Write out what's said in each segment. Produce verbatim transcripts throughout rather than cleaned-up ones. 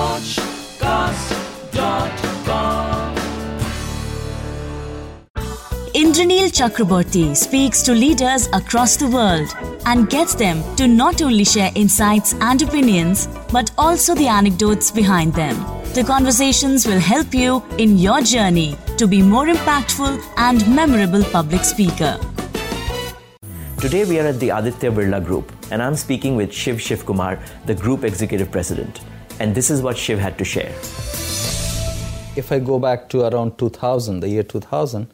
SochCast dot com. Indraneel Chakraborty speaks to leaders across the world and gets them to not only share insights and opinions, but also the anecdotes behind them. The conversations will help you in your journey to be more impactful and memorable public speaker. Today we are at the Aditya Birla Group and I'm speaking with Shiv Shivakumar, the Group Executive President. And this is what Shiv had to share. If I go back to around two thousand, the year two thousand,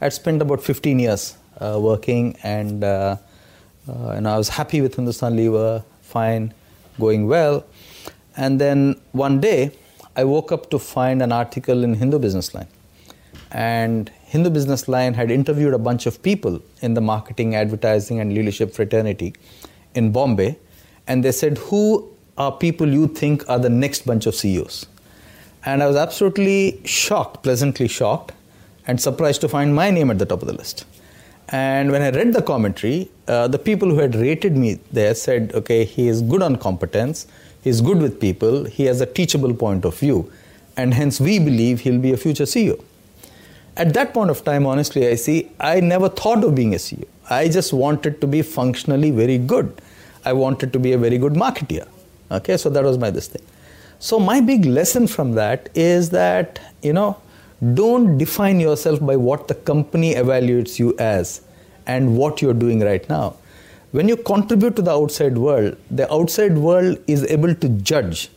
I'd spent about fifteen years uh, working and, uh, uh, and I was happy with Hindustan Lever, fine, going well. And then one day I woke up to find an article in Hindu Business Line. And Hindu Business Line had interviewed a bunch of people in the marketing, advertising and leadership fraternity in Bombay. And they said, who are people you think are the next bunch of C E Os? And I was absolutely shocked, pleasantly shocked and surprised to find my name at the top of the list. And when I read the commentary, uh, the people who had rated me there said, okay, he is good on competence, he's good with people, he has a teachable point of view, and hence we believe he'll be a future C E O. At that point of time, honestly, I see, I never thought of being a C E O. I just wanted to be functionally very good. I wanted to be a very good marketeer. Okay, so that was my this thing. So my big lesson from that is that, you know, don't define yourself by what the company evaluates you as and what you're doing right now. When you contribute to the outside world, the outside world is able to judge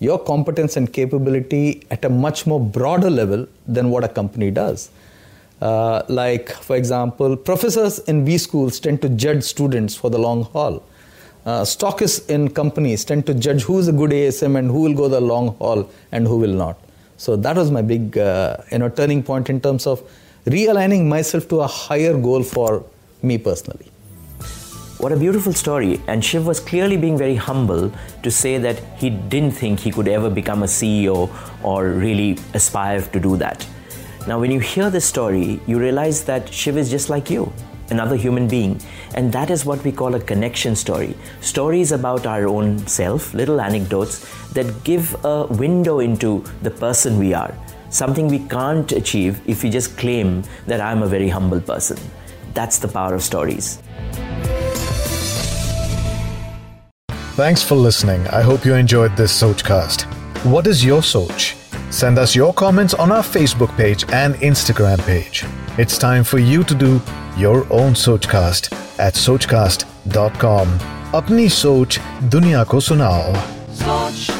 your competence and capability at a much more broader level than what a company does. Uh, like, for example, professors in B schools tend to judge students for the long haul. Uh, stockists in companies tend to judge who's a good A S M and who will go the long haul and who will not. So that was my big uh, you know, turning point in terms of realigning myself to a higher goal for me personally. What a beautiful story, and Shiv was clearly being very humble to say that he didn't think he could ever become a C E O or really aspire to do that. Now when you hear this story, you realize that Shiv is just like you, another human being, and that is what we call a connection story. Stories about our own self, little anecdotes that give a window into the person we are, something we can't achieve if we just claim that I'm a very humble person. That's the power of stories. Thanks for listening. I hope you enjoyed this SochCast. What is your Soch? Send us your comments on our Facebook page and Instagram page. It's time for you to do your own SochCast at SochCast dot com. Apni Soch Duniya Ko Sunao. Soch.